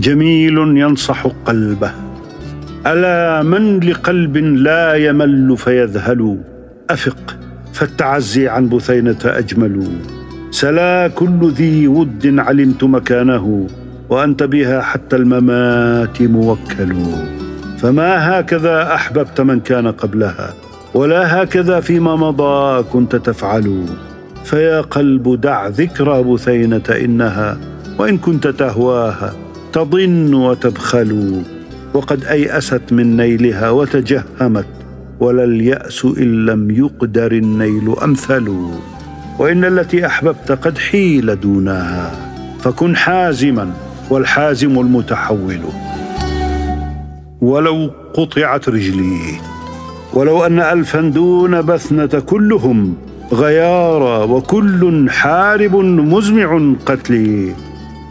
جميل ينصح قلبه، ألا من لقلب لا يمل فيذهل، أفق فالتعزي عن بثينة أجمل. سلا كل ذي ود علمت مكانه، وأنت بها حتى الممات موكل. فما هكذا أحببت من كان قبلها، ولا هكذا فيما مضى كنت تفعل. فيا قلب دع ذكرى بثينة إنها، وإن كنت تهواها تضن وتبخل. وقد أيأست من نيلها وتجهمت، ولا اليأس إن لم يقدر النيل أمثل. وإن التي أحببت قد حيل دونها، فكن حازما والحازم المتحول. ولو قطعت رجلي، ولو أن ألفا دون بثنة كلهم غيارى، وكل حارب مزمع قتلي.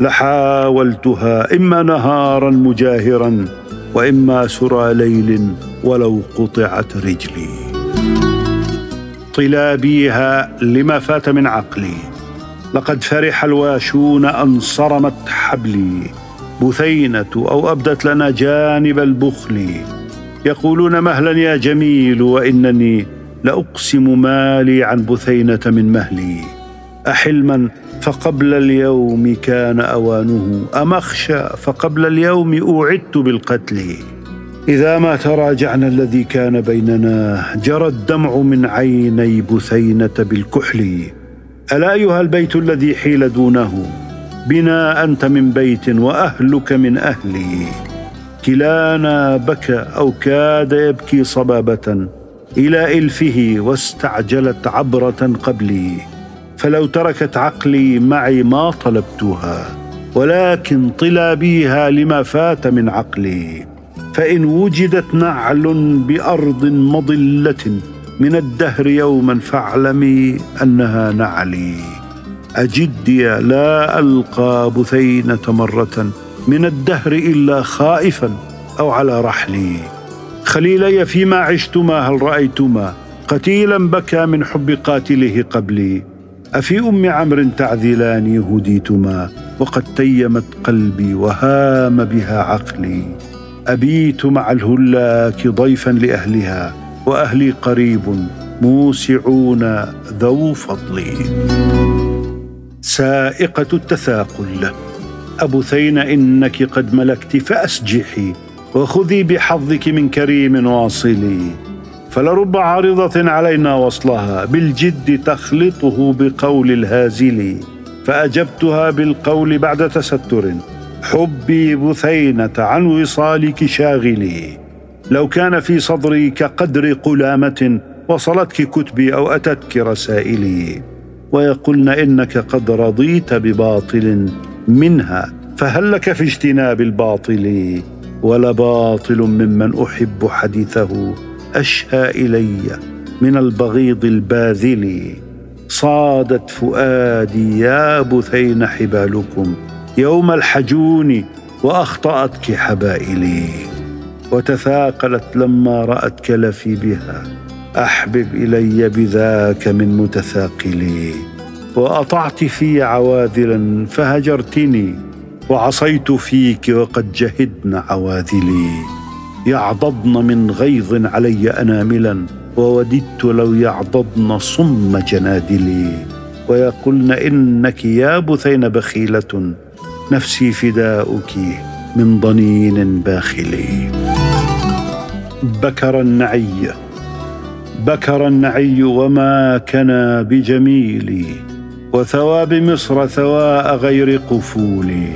لحاولتها إما نهارا مجاهرا، وإما سرى ليل ولو قطعت رجلي. طلابيها لما فات من عقلي، لقد فرح الواشون أن صرمت حبلي. بثينة أو أبدت لنا جانب البخل، يقولون مهلا يا جميل، وإنني لأقسم مالي عن بثينة من مهلي. أحلما فقبل اليوم كان أوانه، أمخشى فقبل اليوم أوعدت بالقتل. إذا ما تراجعنا الذي كان بيننا، جرى الدمع من عيني بثينة بالكحل. ألا أيها البيت الذي حيل دونه، بنا أنت من بيت وأهلك من أهلي. كلانا بكى أو كاد يبكي صبابة إلى إلفه، واستعجلت عبرة قبلي. فلو تركت عقلي معي ما طلبتها، ولكن طلابيها لما فات من عقلي. فإن وجدت نعل بأرض مضلة من الدهر يوما، فاعلمي أنها نعلي. أجدي لا ألقى بثينة مرة من الدهر إلا خائفا أو على رحلي. خليلي فيما عشتما هل رأيتما قتيلا بكى من حب قاتله قبلي. أفي أم عمرو تعذلاني هديتما، وقد تيمت قلبي وهام بها عقلي. أبيت مع الهلاك ضيفا لأهلها، وأهلي قريب موسعون ذو فضلي. سائقة التثاقل، أبثين إنك قد ملكت فأسجحي، وخذي بحظك من كريم واصلي. فلرب عارضة علينا وصلها، بالجد تخلطه بقول الهازل. فأجبتها بالقول بعد تستر، حبي بثينة عن وصالك شاغلي. لو كان في صدري كقدر قلامة، وصلتك كتبي أو أتتك رسائلي. ويقولن إنك قد رضيت بباطل منها، فهل لك في اجتناب الباطل؟ ولباطل ممن أحب حديثه أشهى إلي من البغيض الباذل. صادت فؤادي يا بثين حبالكم يوم الحجون، وأخطأتك حبائلي. وتثاقلت لما رأت كلفي بها، أحبب إلي بذاك من متثاقلي. وأطعت في عواذلا فهجرتني، وعصيت فيك وقد جهدن عواذلي. يعضضن من غيظ علي أناملا، ووددت لو يعضضن صم جنادلي. ويقولن إنك يا بثين بخيلة، نفسي فداؤك من ضنين باخلي. بكر النعي، بكر النعي وما كنا بجميلي، وثواب مصر ثواء غير قفولي.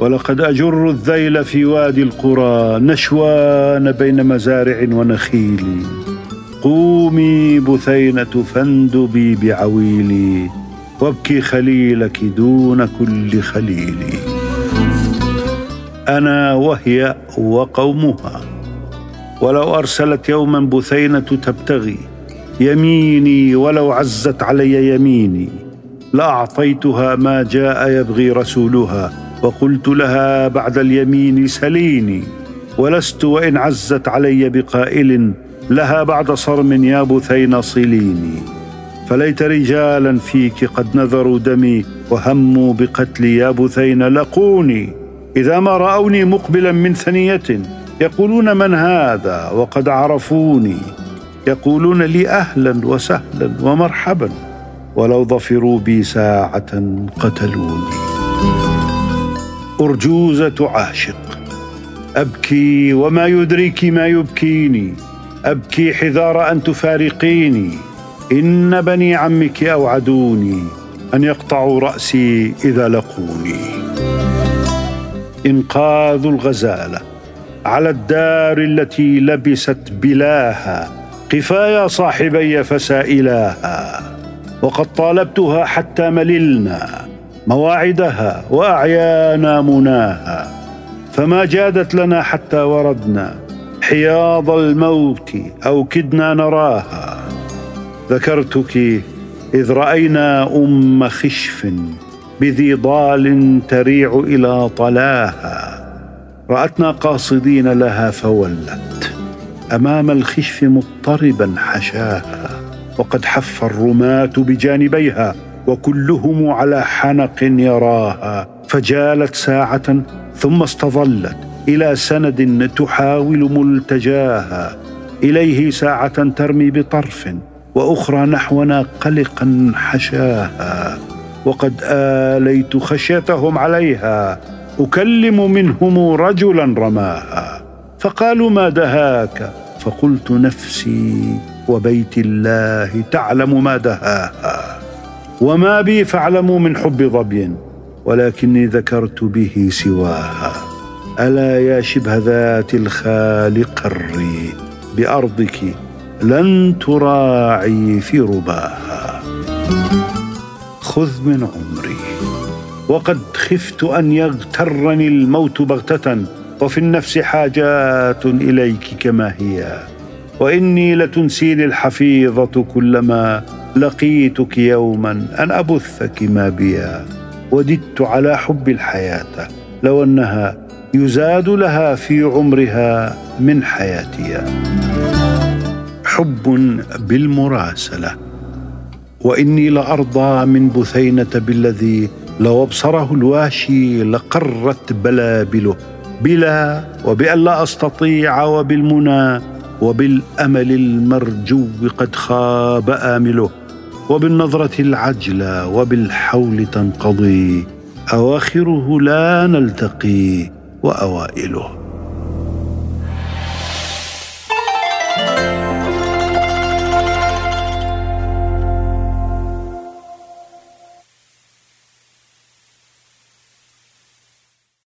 ولقد أجر الذيل في وادي القرى، نشوان بين مزارع ونخيل. قومي بثينة فاندبي بعويلي، وابكي خليلك دون كل خليل. أنا وهي وقومها، ولو أرسلت يوما بثينة تبتغي يميني، ولو عزت علي يميني لأعطيتها ما جاء يبغي رسولها. وقلت لها بعد اليمين سليني، ولست وإن عزت علي بقائل لها بعد صرم يا بثين صليني. فليت رجالا فيك قد نذروا دمي، وهموا بقتلي يا بثين لقوني. إذا ما رأوني مقبلا من ثنية يقولون من هذا وقد عرفوني، يقولون لي أهلا وسهلا ومرحبا، ولو ظفروا بي ساعة قتلوني. أرجوزة عاشق، أبكي وما يدريك ما يبكيني، أبكي حذار أن تفارقيني، إن بني عمك أوعدوني أن يقطعوا رأسي إذا لقوني. إنقاذ الغزالة، على الدار التي لبست بلاها قفا يا صاحبي فسائلاها، وقد طالبتها حتى مللنا مواعدها وأعيانا مناها، فما جادت لنا حتى وردنا حياض الموت أو كدنا نراها. ذكرتك إذ رأينا أم خشف بذي ضال تريع إلى طلاها، رأتنا قاصدين لها فولت أمام الخشف مضطربا حشاها، وقد حف الرماة بجانبيها وكلهم على حنق يراها، فجالت ساعة ثم استظلت إلى سند تحاول ملتجاها، إليه ساعة ترمي بطرف وأخرى نحونا قلقا حشاها، وقد آليت خشيتهم عليها أكلم منهم رجلا رماها، فقالوا ما دهاك؟ فقلت نفسي وبيت الله تعلم ما دهاها، وما بي فاعلموا من حب ظبي ولكني ذكرت به سواها. ألا يا شبه ذات الخالق الري، بأرضك لن تراعي في رباها. خذ من عمري، وقد خفت أن يغترني الموت بغتة، وفي النفس حاجات إليك كما هي، وإني لتنسيني الحفيظة كلما لقيتك يوما أن أبثك ما بيا، وددت على حب الحياة لو أنها يزاد لها في عمرها من حياتي. حب بالمراسلة، وإني لأرضى من بثينة بالذي لو أبصره الواشي لقرت بلابله، بلا وبأن لا أستطيع، وبالمنى وبالأمل المرجو قد خاب آمله، وبالنظرة العجلة وبالحول تنقضي، أواخره لا نلتقي وأوائله.